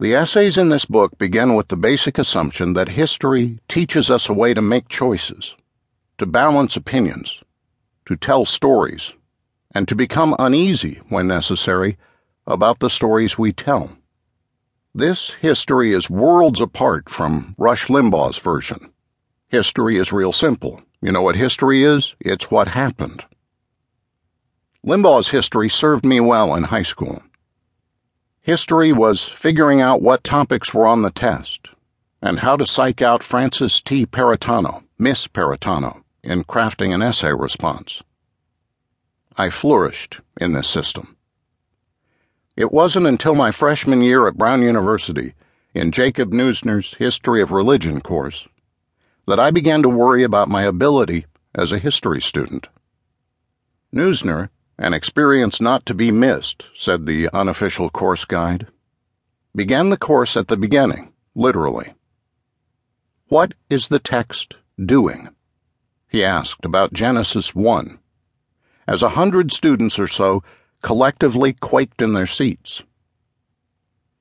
The essays in this book begin with the basic assumption that history teaches us a way to make choices, to balance opinions, to tell stories, and to become uneasy, when necessary, about the stories we tell. This history is worlds apart from Rush Limbaugh's version. History is real simple. You know what history is? It's what happened. Limbaugh's history served me well in high school. History was figuring out what topics were on the test and how to psych out Francis T. Peritano, Miss Peritano, in crafting an essay response. I flourished in this system. It wasn't until my freshman year at Brown University, in Jacob Neusner's History of Religion course, that I began to worry about my ability as a history student. Neusner, an experience not to be missed, said the unofficial course guide, began the course at the beginning, literally. What is the text doing? He asked about Genesis 1. As 100 students or so collectively quaked in their seats.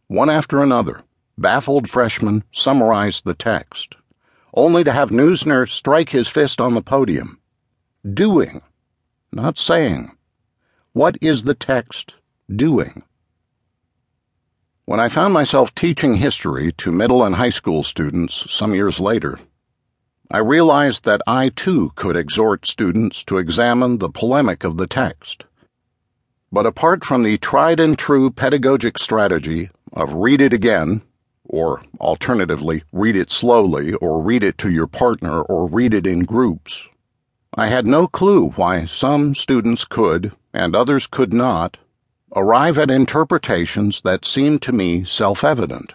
One after another, baffled freshmen summarized the text, only to have Neusner strike his fist on the podium. Doing, not saying. What is the text doing? When I found myself teaching history to middle and high school students some years later, I realized that I too could exhort students to examine the polemic of the text. But apart from the tried and true pedagogic strategy of read it again, or alternatively read it slowly or read it to your partner or read it in groups, I had no clue why some students could, and others could not, arrive at interpretations that seemed to me self-evident.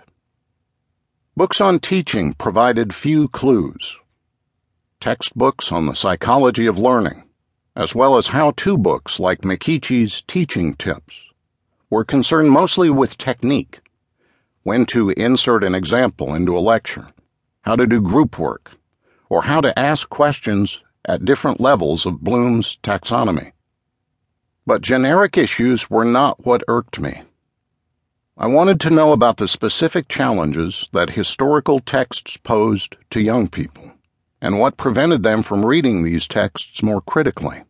Books on teaching provided few clues. Textbooks on the psychology of learning, as well as how-to books like McKeachey's Teaching Tips, were concerned mostly with technique, when to insert an example into a lecture, how to do group work, or how to ask questions at different levels of Bloom's taxonomy. But generic issues were not what irked me. I wanted to know about the specific challenges that historical texts posed to young people, and what prevented them from reading these texts more critically.